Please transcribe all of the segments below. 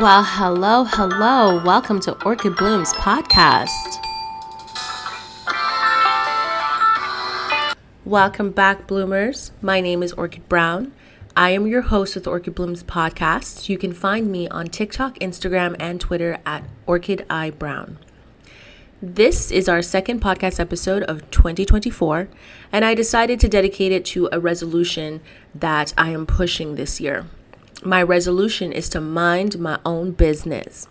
Well, hello. Welcome to Orchid Blooms Podcast. Welcome back, bloomers. My name is Orchid Brown. I am your host with Orchid Blooms Podcast. You can find me on TikTok, Instagram, and Twitter at Orchid Eye Brown. This is our second podcast episode of 2024, and I decided to dedicate it to a resolution that I am pushing this year. My resolution is to mind my own business.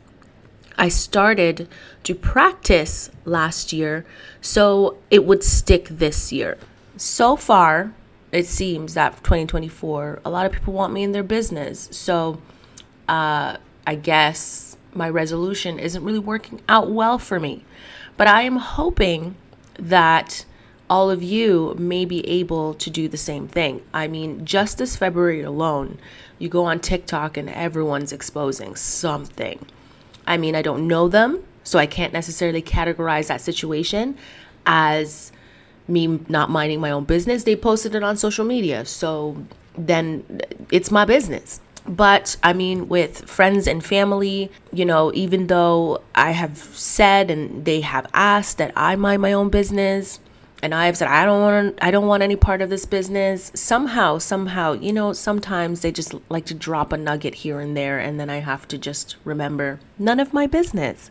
I started to practice last year, so it would stick this year. So far, it seems that for 2024, a lot of people want me in their business. So I guess my resolution isn't really working out well for me. But I am hoping that all of you may be able to do the same thing. I mean, just this February alone, you go on TikTok and everyone's exposing something. I mean, I don't know them, so I can't necessarily categorize that situation as me not minding my own business. They posted it on social media, so then it's my business. But I mean, with friends and family, you know, even though I have said and they have asked that I mind my own business, and I have said, I don't want any part of this business. Somehow, you know, sometimes they just like to drop a nugget here and there. And then I have to just remember, none of my business.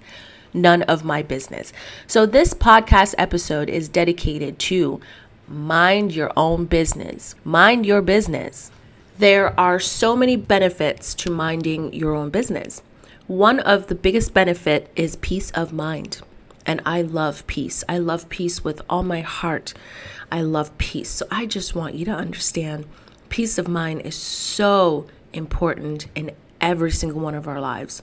So this podcast episode is dedicated to mind your own business. Mind your business. There are so many benefits to minding your own business. One of the biggest benefit is peace of mind. And I love peace. I love peace with all my heart. I love peace. So I just want you to understand peace of mind is so important in every single one of our lives.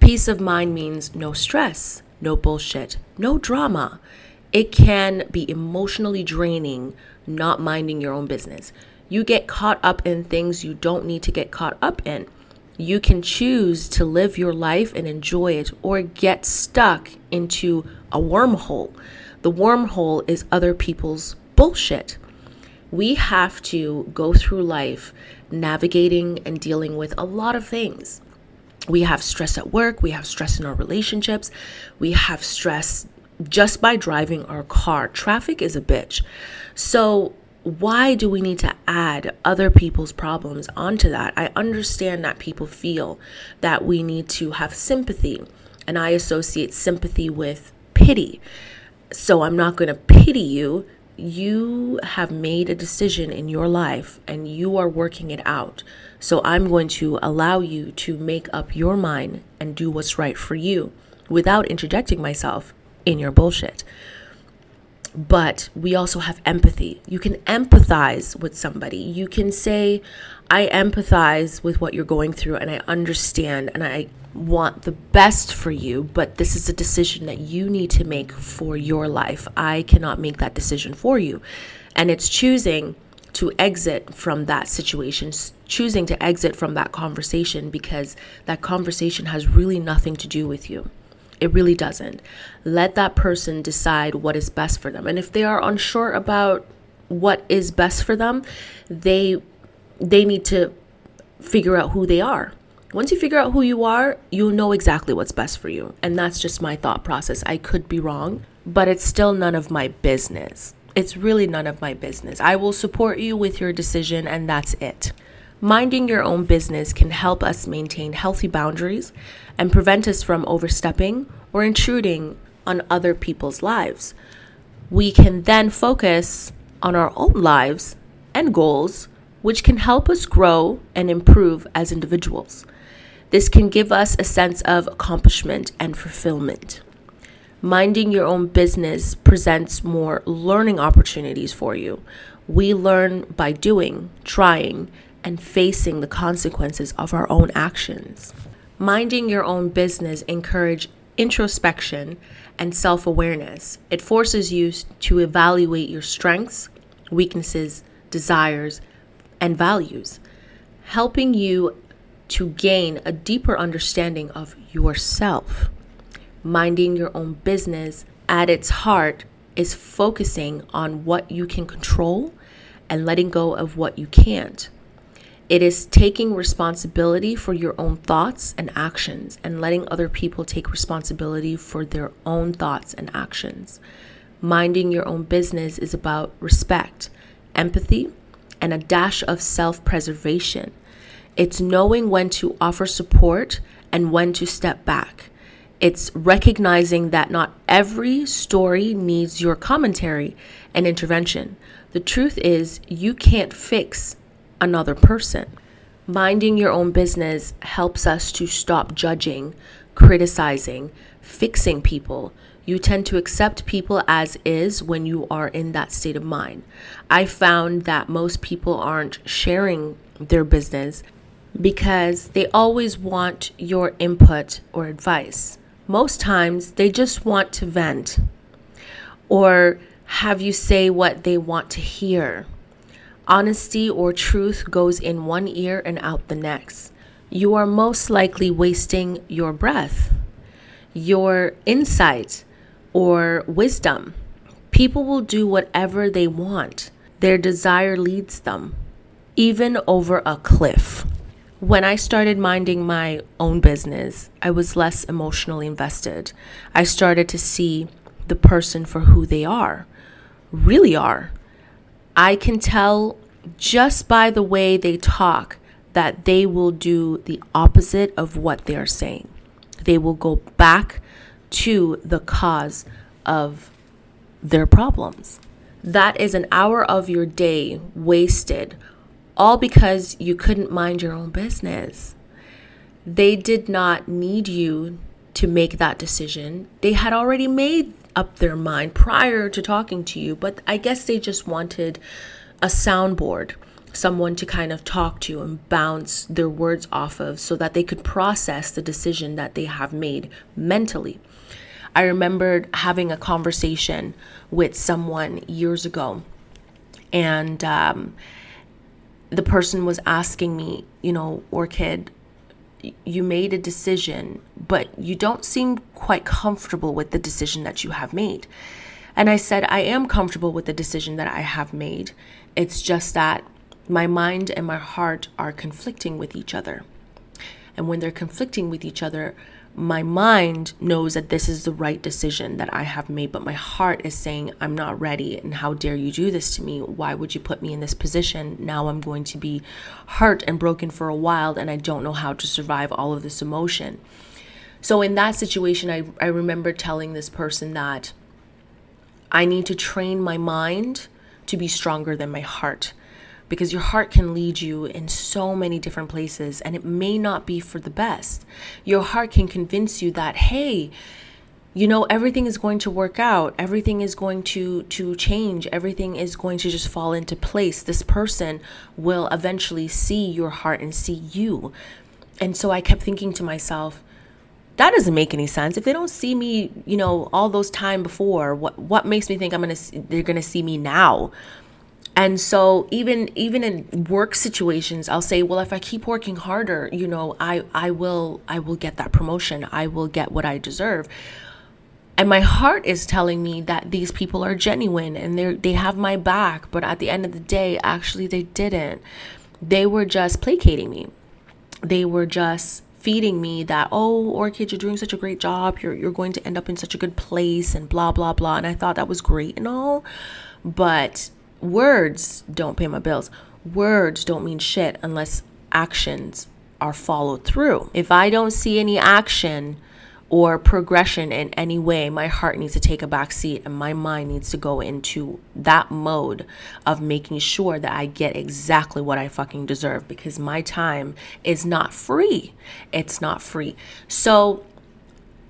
Peace of mind means no stress, no bullshit, no drama. It can be emotionally draining not minding your own business. You get caught up in things you don't need to get caught up in. You can choose to live your life and enjoy it or get stuck into a wormhole. The wormhole is other people's bullshit. We have to go through life navigating and dealing with a lot of things. We have stress at work. We have stress in our relationships. We have stress just by driving our car. Traffic is a bitch. So why do we need to add other people's problems onto that? I understand that people feel that we need to have sympathy, and I associate sympathy with pity. So I'm not going to pity you. You have made a decision in your life and you are working it out. So I'm going to allow you to make up your mind and do what's right for you without interjecting myself in your bullshit. But we also have empathy. You can empathize with somebody. You can say, I empathize with what you're going through and I understand and I want the best for you, but this is a decision that you need to make for your life. I cannot make that decision for you. And it's choosing to exit from that situation, choosing to exit from that conversation because that conversation has really nothing to do with you. It really doesn't. Let that person decide what is best for them. And if they are unsure about what is best for them, they need to figure out who they are. Once you figure out who you are, you'll know exactly what's best for you. And that's just my thought process. I could be wrong, but it's still none of my business. It's really none of my business. I will support you with your decision, and that's it. Minding your own business can help us maintain healthy boundaries and prevent us from overstepping or intruding on other people's lives. We can then focus on our own lives and goals, which can help us grow and improve as individuals. This can give us a sense of accomplishment and fulfillment. Minding your own business presents more learning opportunities for you. We learn by doing, trying, and facing the consequences of our own actions. Minding your own business encourages introspection and self-awareness. It forces you to evaluate your strengths, weaknesses, desires, and values, helping you to gain a deeper understanding of yourself. Minding your own business at its heart is focusing on what you can control and letting go of what you can't. It is taking responsibility for your own thoughts and actions and letting other people take responsibility for their own thoughts and actions. Minding your own business is about respect, empathy, and a dash of self-preservation. It's knowing when to offer support and when to step back. It's recognizing that not every story needs your commentary and intervention. The truth is, you can't fix another person. Minding your own business helps us to stop judging, criticizing, fixing people. You tend to accept people as is when you are in that state of mind. I found that most people aren't sharing their business because they always want your input or advice. Most times they just want to vent or have you say what they want to hear. Honesty or truth goes in one ear and out the next. You are most likely wasting your breath, your insight, or wisdom. People will do whatever they want. Their desire leads them, even over a cliff. When I started minding my own business, I was less emotionally invested. I started to see the person for who they are, really are. I can tell just by the way they talk that they will do the opposite of what they are saying. They will go back to the cause of their problems. That is an hour of your day wasted, all because you couldn't mind your own business. They did not need you to make that decision. They had already made up their mind prior to talking to you, but I guess they just wanted a soundboard, someone to kind of talk to and bounce their words off of so that they could process the decision that they have made mentally. I remembered having a conversation with someone years ago, and the person was asking me, you know, Orchid, you made a decision, but you don't seem quite comfortable with the decision that you have made. And I said, I am comfortable with the decision that I have made. It's just that my mind and my heart are conflicting with each other. And when they're conflicting with each other, my mind knows that this is the right decision that I have made, but my heart is saying, I'm not ready. And how dare you do this to me? Why would you put me in this position? Now I'm going to be hurt and broken for a while, and I don't know how to survive all of this emotion. So in that situation, I remember telling this person that I need to train my mind to be stronger than my heart, because your heart can lead you in so many different places and it may not be for the best. Your heart can convince you that, hey, you know, everything is going to work out. Everything is going to change. Everything is going to just fall into place. This person will eventually see your heart and see you. And so I kept thinking to myself, that doesn't make any sense. If they don't see me, you know, all those time before, what makes me think they're gonna see me now? And so even in work situations, I'll say, well, if I keep working harder, you know, I will get that promotion. I will get what I deserve. And my heart is telling me that these people are genuine and they have my back. But at the end of the day, actually, they didn't. They were just placating me. They were just feeding me that, oh, Orchid, you're doing such a great job. You're going to end up in such a good place and blah, blah, blah. And I thought that was great and all, but words don't pay my bills. Words don't mean shit unless actions are followed through. If I don't see any action or progression in any way, my heart needs to take a back seat and my mind needs to go into that mode of making sure that I get exactly what I fucking deserve, because my time is not free. It's not free. So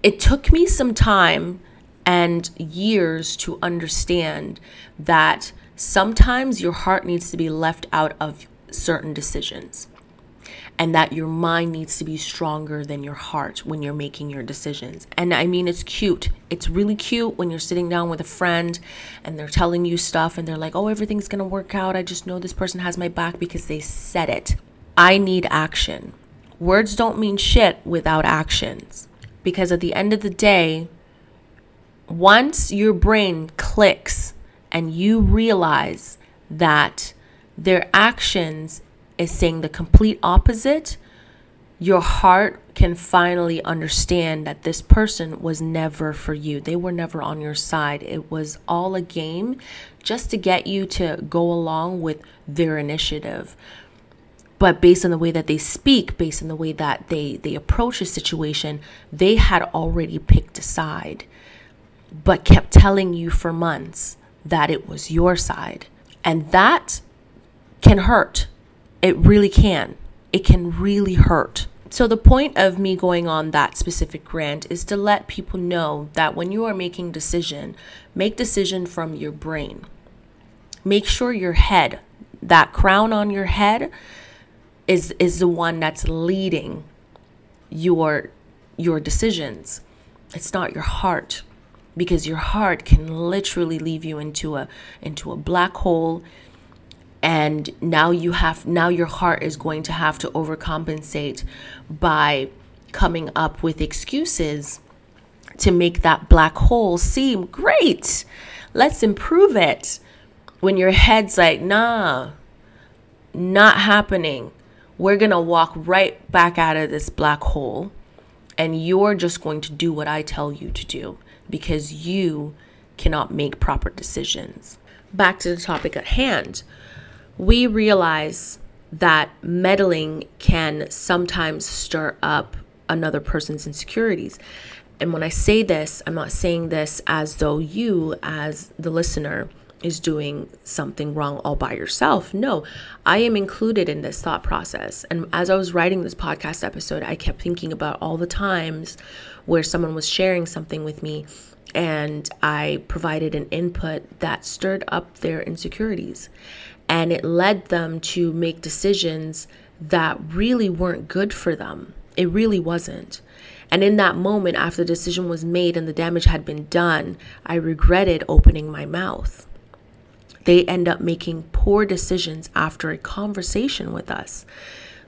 it took me some time and years to understand that sometimes your heart needs to be left out of certain decisions, and that your mind needs to be stronger than your heart when you're making your decisions. And I mean, it's cute. It's really cute when you're sitting down with a friend and they're telling you stuff and they're like, oh, everything's going to work out. I just know this person has my back because they said it. I need action. Words don't mean shit without actions, because at the end of the day, once your brain clicks and you realize that their actions is saying the complete opposite, your heart can finally understand that this person was never for you. They were never on your side. It was all a game just to get you to go along with their initiative. But based on the way that they speak, based on the way that they approach a situation, they had already picked a side, but kept telling you for months that it was your side. And that can hurt. It really can. It can really hurt. So the point of me going on that specific rant is to let people know that when you are making decision, make decision from your brain. Make sure your head, that crown on your head, is the one that's leading your decisions. It's not your heart, because your heart can literally leave you into a black hole. And now your heart is going to have to overcompensate by coming up with excuses to make that black hole seem great. Let's improve it. When your head's like, nah, not happening. We're going to walk right back out of this black hole. And you're just going to do what I tell you to do because you cannot make proper decisions. Back to the topic at hand. We realize that meddling can sometimes stir up another person's insecurities. And when I say this, I'm not saying this as though you, as the listener, is doing something wrong all by yourself. No, I am included in this thought process. And as I was writing this podcast episode, I kept thinking about all the times where someone was sharing something with me and I provided an input that stirred up their insecurities. And it led them to make decisions that really weren't good for them. It really wasn't. And in that moment, after the decision was made and the damage had been done, I regretted opening my mouth. They end up making poor decisions after a conversation with us.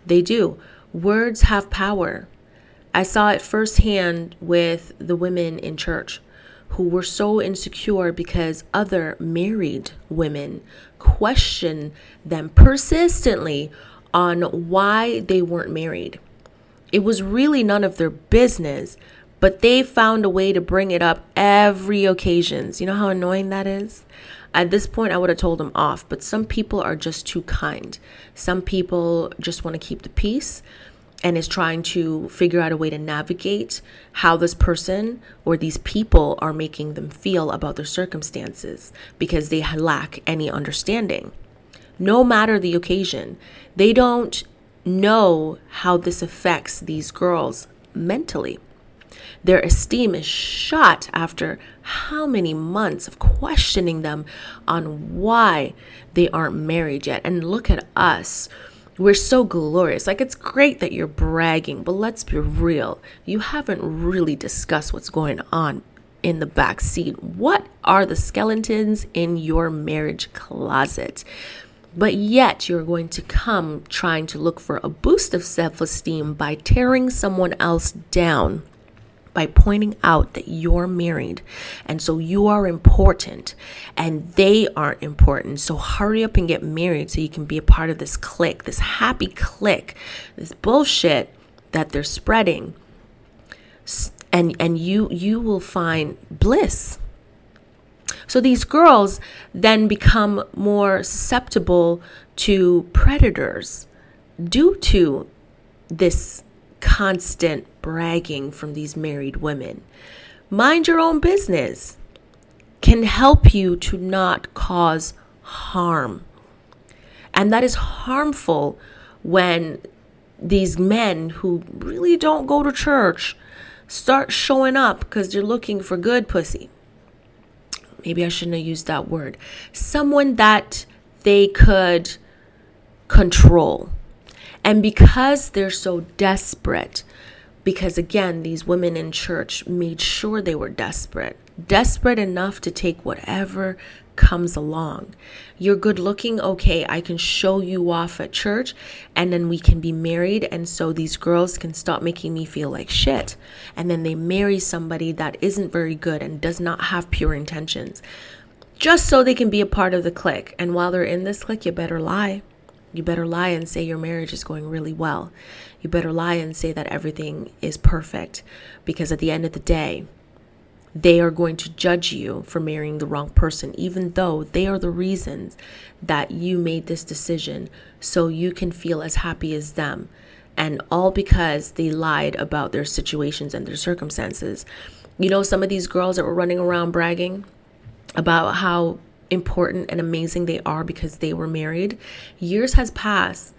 They do. Words have power. I saw it firsthand with the women in church who were so insecure because other married women questioned them persistently on why they weren't married. It was really none of their business, but they found a way to bring it up every occasion. You know how annoying that is? At this point, I would have told them off, but some people are just too kind. Some people just want to keep the peace and is trying to figure out a way to navigate how this person or these people are making them feel about their circumstances because they lack any understanding. No matter the occasion, they don't know how this affects these girls mentally. Their esteem is shot after how many months of questioning them on why they aren't married yet. And look at us. We're so glorious. Like, it's great that you're bragging, but let's be real. You haven't really discussed what's going on in the back seat. What are the skeletons in your marriage closet? But yet you're going to come trying to look for a boost of self-esteem by tearing someone else down, by pointing out that you're married and so you are important and they aren't important. So hurry up and get married so you can be a part of this clique, this happy clique, this bullshit that they're spreading. And you will find bliss. So these girls then become more susceptible to predators due to this constant bragging from these married women. Mind your own business can help you to not cause harm. And that is harmful when these men who really don't go to church start showing up because they're looking for good pussy. Maybe I shouldn't have used that word. Someone that they could control. And because they're so desperate, because again, these women in church made sure they were desperate enough to take whatever comes along. You're good looking. Okay, I can show you off at church and then we can be married. And so these girls can stop making me feel like shit. And then they marry somebody that isn't very good and does not have pure intentions just so they can be a part of the clique. And while they're in this clique, you better lie. You better lie and say your marriage is going really well. You better lie and say that everything is perfect, because at the end of the day, they are going to judge you for marrying the wrong person, even though they are the reasons that you made this decision so you can feel as happy as them. And all because they lied about their situations and their circumstances. You know, some of these girls that were running around bragging about how important and amazing they are because they were married, years has passed.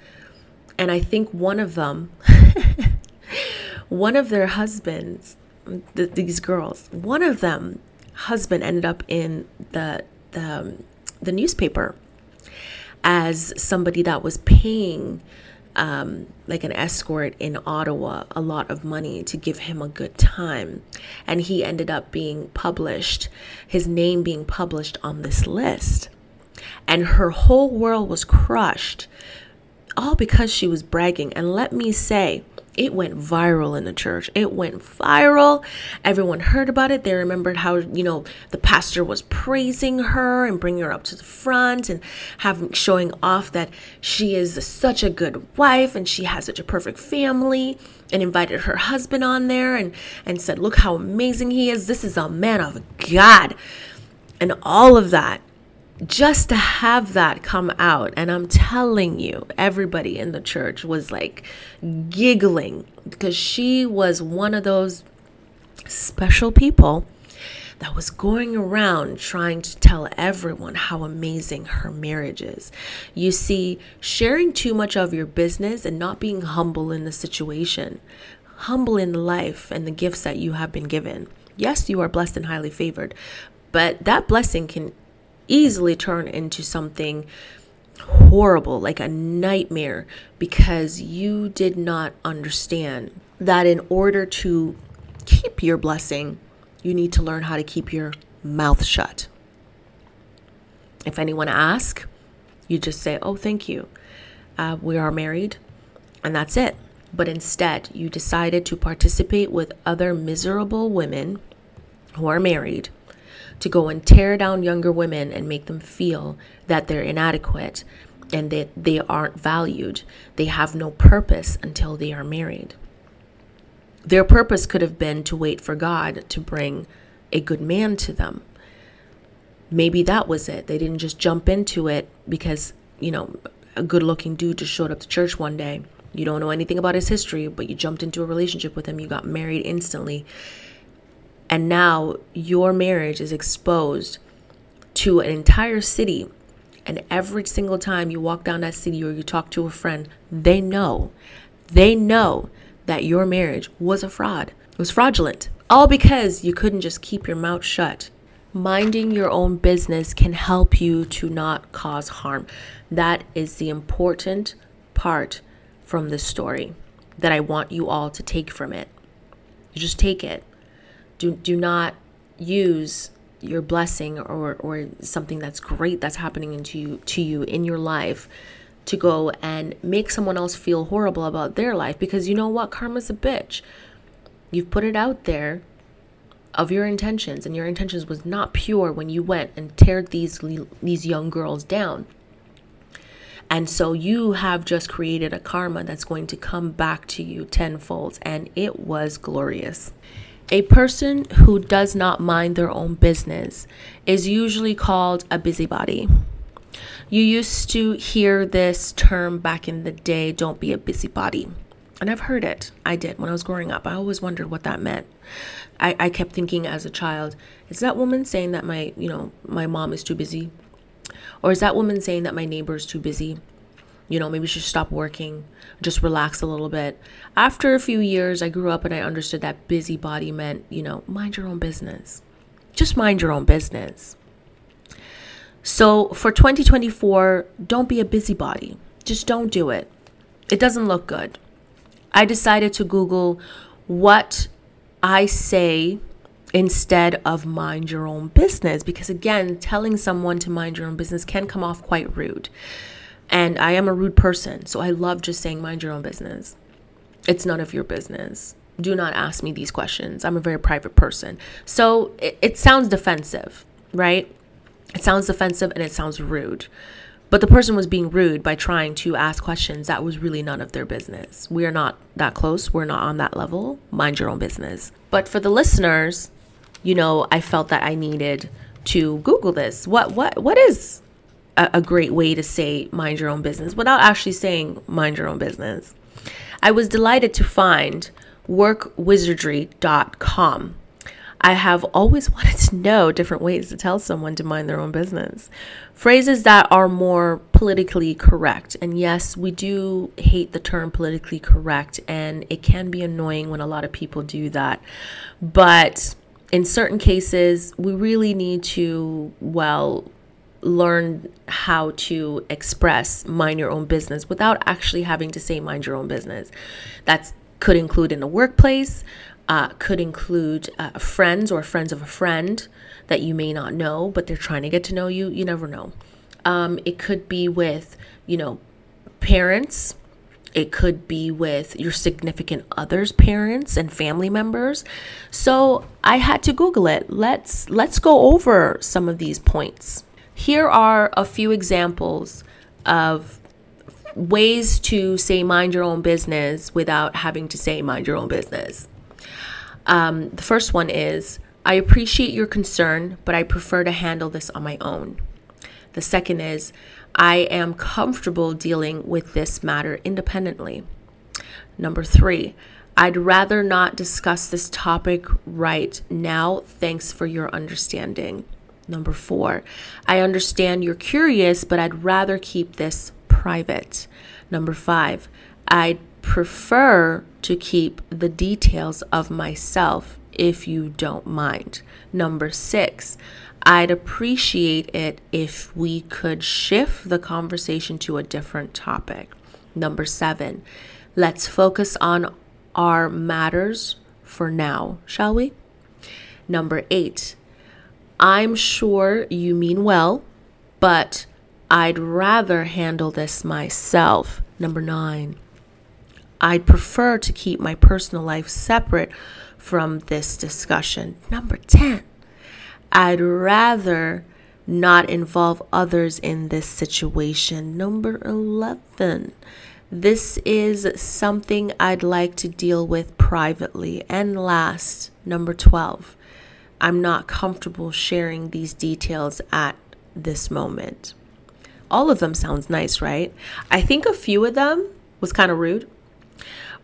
And I think one of them, one of their husbands, these girls, one of them husband ended up in the newspaper as somebody that was paying like an escort in Ottawa a lot of money to give him a good time, and he ended up being published, his name being published on this list, and her whole world was crushed, all because she was bragging. And let me say, it went viral in the church. It went viral. Everyone heard about it. They remembered how, you know, the pastor was praising her and bringing her up to the front and showing off that she is such a good wife and she has such a perfect family, and invited her husband on there and said, look how amazing he is. This is a man of God. And all of that, just to have that come out. And I'm telling you, everybody in the church was like giggling, because she was one of those special people that was going around trying to tell everyone how amazing her marriage is. You see, sharing too much of your business and not being humble in the situation, humble in life and the gifts that you have been given. Yes, you are blessed and highly favored, but that blessing can easily turn into something horrible, like a nightmare, because you did not understand that in order to keep your blessing, you need to learn how to keep your mouth shut. If anyone asks, you just say, oh, thank you. We are married, and that's it. But instead, you decided to participate with other miserable women who are married, to go and tear down younger women and make them feel that they're inadequate and that they aren't valued. They have no purpose until they are married. Their purpose could have been to wait for God to bring a good man to them. Maybe that was it. They didn't just jump into it because, you know, a good-looking dude just showed up to church one day. You don't know anything about his history, but you jumped into a relationship with him. You got married instantly. And now your marriage is exposed to an entire city. And every single time you walk down that city or you talk to a friend, they know that your marriage was a fraud. It was fraudulent. All because you couldn't just keep your mouth shut. Minding your own business can help you to not cause harm. That is the important part from this story that I want you all to take from it. You just take it. Do not use your blessing or something that's great that's happening to you in your life to go and make someone else feel horrible about their life, because you know what? Karma's a bitch. You've put it out there of your intentions, and your intentions was not pure when you went and teared these young girls down. And so you have just created a karma that's going to come back to you tenfold, and it was glorious. A person who does not mind their own business is usually called a busybody. You used to hear this term back in the day, don't be a busybody. And I've heard it. I did when I was growing up. I always wondered what that meant. I kept thinking as a child, is that woman saying that my mom is too busy? Or is that woman saying that my neighbor is too busy? You know, maybe she should stop working, just relax a little bit. After a few years, I grew up and I understood that busybody meant, you know, mind your own business. Just mind your own business. So for 2024, don't be a busybody. Just don't do it. It doesn't look good. I decided to Google what I say instead of mind your own business, because again, telling someone to mind your own business can come off quite rude. And I am a rude person, so I love just saying mind your own business. It's none of your business. Do not ask me these questions. I'm a very private person. So it sounds defensive, right? It sounds defensive and it sounds rude. But the person was being rude by trying to ask questions that was really none of their business. We are not that close. We're not on that level. Mind your own business. But for the listeners, you know, I felt that I needed to Google this. What is a great way to say mind your own business without actually saying mind your own business? I was delighted to find workwizardry.com. I have always wanted to know different ways to tell someone to mind their own business. Phrases that are more politically correct. And yes, we do hate the term politically correct, and it can be annoying when a lot of people do that. But in certain cases, we really need to, well, learn how to express mind your own business without actually having to say mind your own business. That could include in the workplace. Could include friends or friends of a friend that you may not know, but they're trying to get to know you. You never know. It could be with, you know, parents. It could be with your significant other's parents and family members. So I had to Google it. Let's go over some of these points. Here are a few examples of ways to say mind your own business without having to say mind your own business. The first one is, I appreciate your concern, but I prefer to handle this on my own. The second is, I am comfortable dealing with this matter independently. Number 3, I'd rather not discuss this topic right now. Thanks for your understanding. Number 4, I understand you're curious, but I'd rather keep this private. Number 5, I'd prefer to keep the details of myself if you don't mind. Number 6, I'd appreciate it if we could shift the conversation to a different topic. Number 7, let's focus on our matters for now, shall we? Number 8, I'm sure you mean well, but I'd rather handle this myself. Number 9, I'd prefer to keep my personal life separate from this discussion. Number 10, I'd rather not involve others in this situation. Number 11, this is something I'd like to deal with privately. And last, number 12, I'm not comfortable sharing these details at this moment. All of them sounds nice, right? I think a few of them was kind of rude.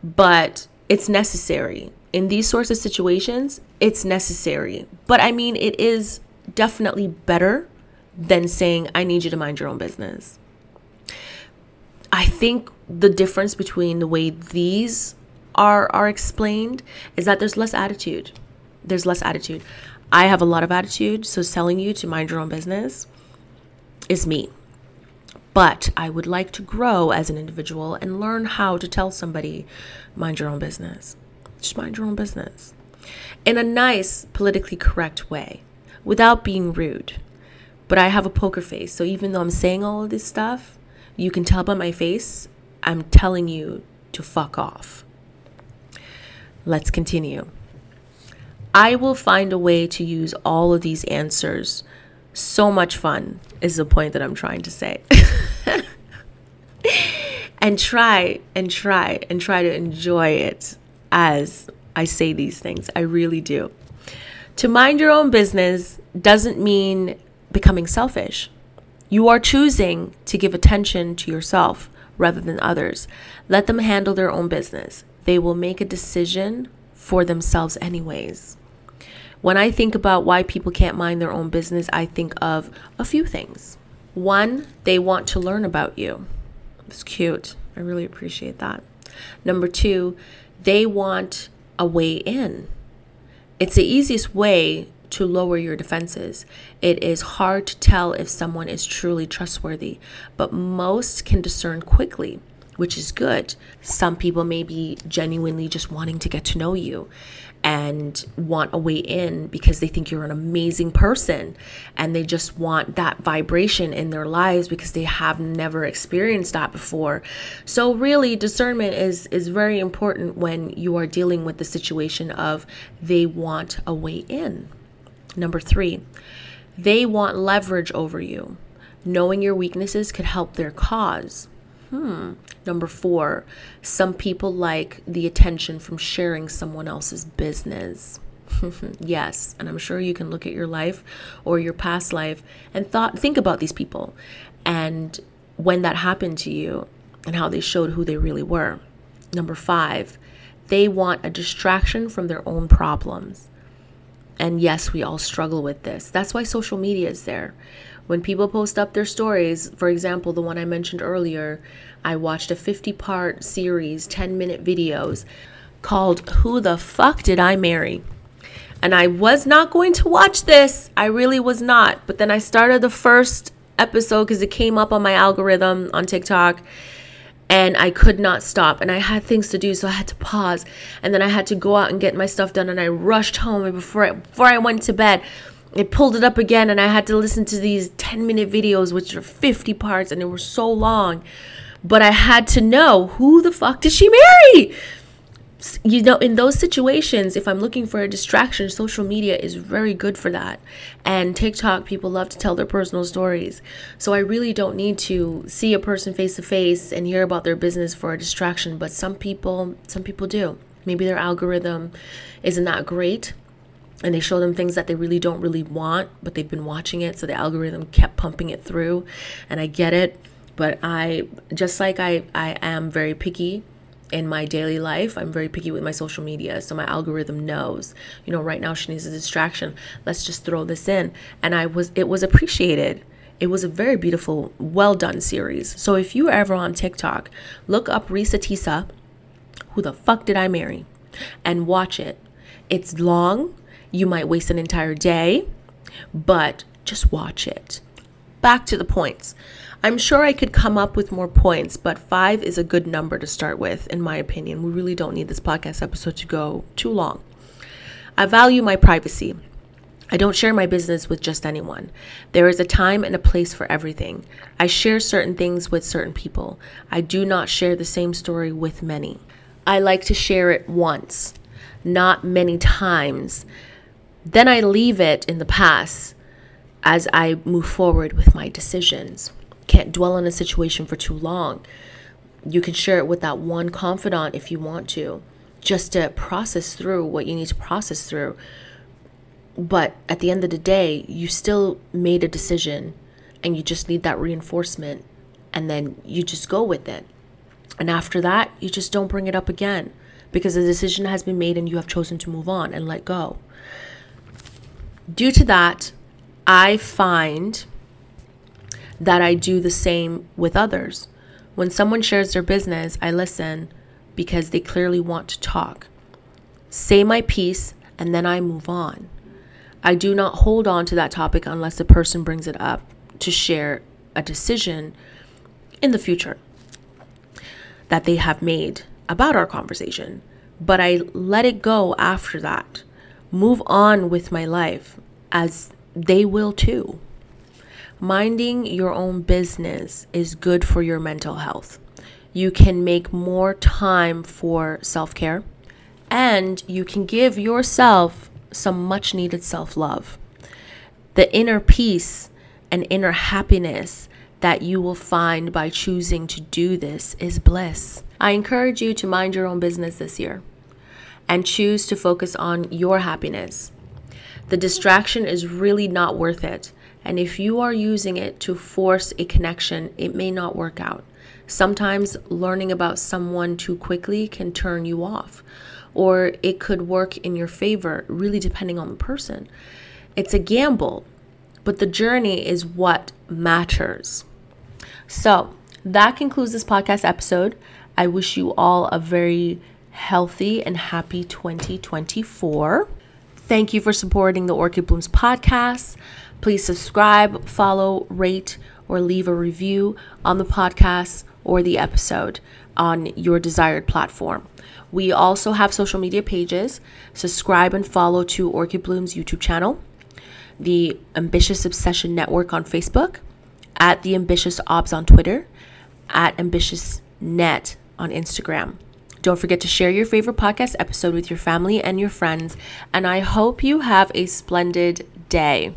But it's necessary. In these sorts of situations, it's necessary. But I mean, it is definitely better than saying, I need you to mind your own business. I think the difference between the way these are explained is that there's less attitude. There's less attitude. I have a lot of attitude, so telling you to mind your own business is me. But I would like to grow as an individual and learn how to tell somebody, mind your own business. Just mind your own business. In a nice, politically correct way, without being rude. But I have a poker face, so even though I'm saying all of this stuff, you can tell by my face, I'm telling you to fuck off. Let's continue. I will find a way to use all of these answers. So much fun is the point that I'm trying to say. And try to enjoy it as I say these things. I really do. To mind your own business doesn't mean becoming selfish. You are choosing to give attention to yourself rather than others. Let them handle their own business. They will make a decision for themselves anyways. When I think about why people can't mind their own business, I think of a few things. One, they want to learn about you. It's cute. I really appreciate that. Number 2, they want a way in. It's the easiest way to lower your defenses. It is hard to tell if someone is truly trustworthy, but most can discern quickly, which is good. Some people may be genuinely just wanting to get to know you and want a way in because they think you're an amazing person and they just want that vibration in their lives because they have never experienced that before. So really, discernment is very important when you are dealing with the situation of they want a way in. Number 3, they want leverage over you. Knowing your weaknesses could help their cause. Number 4, some people like the attention from sharing someone else's business. Yes, and I'm sure you can look at your life or your past life and think about these people and when that happened to you and how they showed who they really were. Number 5, they want a distraction from their own problems. And yes, we all struggle with this. That's why social media is there. When people post up their stories, for example, the one I mentioned earlier, I watched a 50-part series, 10-minute videos called Who the Fuck Did I Marry? And I was not going to watch this. I really was not. But then I started the first episode because it came up on my algorithm on TikTok. And I could not stop. And I had things to do, so I had to pause. And then I had to go out and get my stuff done. And I rushed home. And before I went to bed, I pulled it up again. And I had to listen to these 10-minute videos, which are 50 parts. And they were so long. But I had to know, who the fuck did she marry? You know, in those situations, if I'm looking for a distraction, social media is very good for that. And TikTok, people love to tell their personal stories. So I really don't need to see a person face to face and hear about their business for a distraction. But some people do. Maybe their algorithm isn't that great. And they show them things that they really don't really want, but they've been watching it. So the algorithm kept pumping it through. And I get it. But I am very picky. In my daily life, I'm very picky with my social media. So my algorithm knows, you know, right now she needs a distraction. Let's just throw this in. And it was appreciated. It was a very beautiful, well done series. So if you're ever on TikTok, look up Risa Tisa, Who the Fuck Did I Marry? And watch it. It's long. You might waste an entire day, but just watch it. Back to the points. I'm sure I could come up with more points, but 5 is a good number to start with, in my opinion. We really don't need this podcast episode to go too long. I value my privacy. I don't share my business with just anyone. There is a time and a place for everything. I share certain things with certain people. I do not share the same story with many. I like to share it once, not many times. Then I leave it in the past as I move forward with my decisions. Can't dwell on a situation for too long. You can share it with that one confidant if you want to, just to process through what you need to process through. But at the end of the day, you still made a decision and you just need that reinforcement, and then you just go with it. And after that, you just don't bring it up again because the decision has been made and you have chosen to move on and let go. Due to that, I find that I do the same with others. When someone shares their business, I listen because they clearly want to talk. Say my piece, and then I move on. I do not hold on to that topic unless the person brings it up to share a decision in the future that they have made about our conversation. But I let it go after that. Move on with my life as they will too. Minding your own business is good for your mental health. You can make more time for self-care, and you can give yourself some much-needed self-love. The inner peace and inner happiness that you will find by choosing to do this is bliss. I encourage you to mind your own business this year and choose to focus on your happiness. The distraction is really not worth it. And if you are using it to force a connection, it may not work out. Sometimes learning about someone too quickly can turn you off, or it could work in your favor, really depending on the person. It's a gamble, but the journey is what matters. So that concludes this podcast episode. I wish you all a very healthy and happy 2024. Thank you for supporting the Orchid Blooms podcast. Please subscribe, follow, rate, or leave a review on the podcast or the episode on your desired platform. We also have social media pages. Subscribe and follow to Orchid Blooms YouTube channel, the Ambitious Obsession Network on Facebook, at the Ambitious Obs on Twitter, at Ambitious Net on Instagram. Don't forget to share your favorite podcast episode with your family and your friends, and I hope you have a splendid day.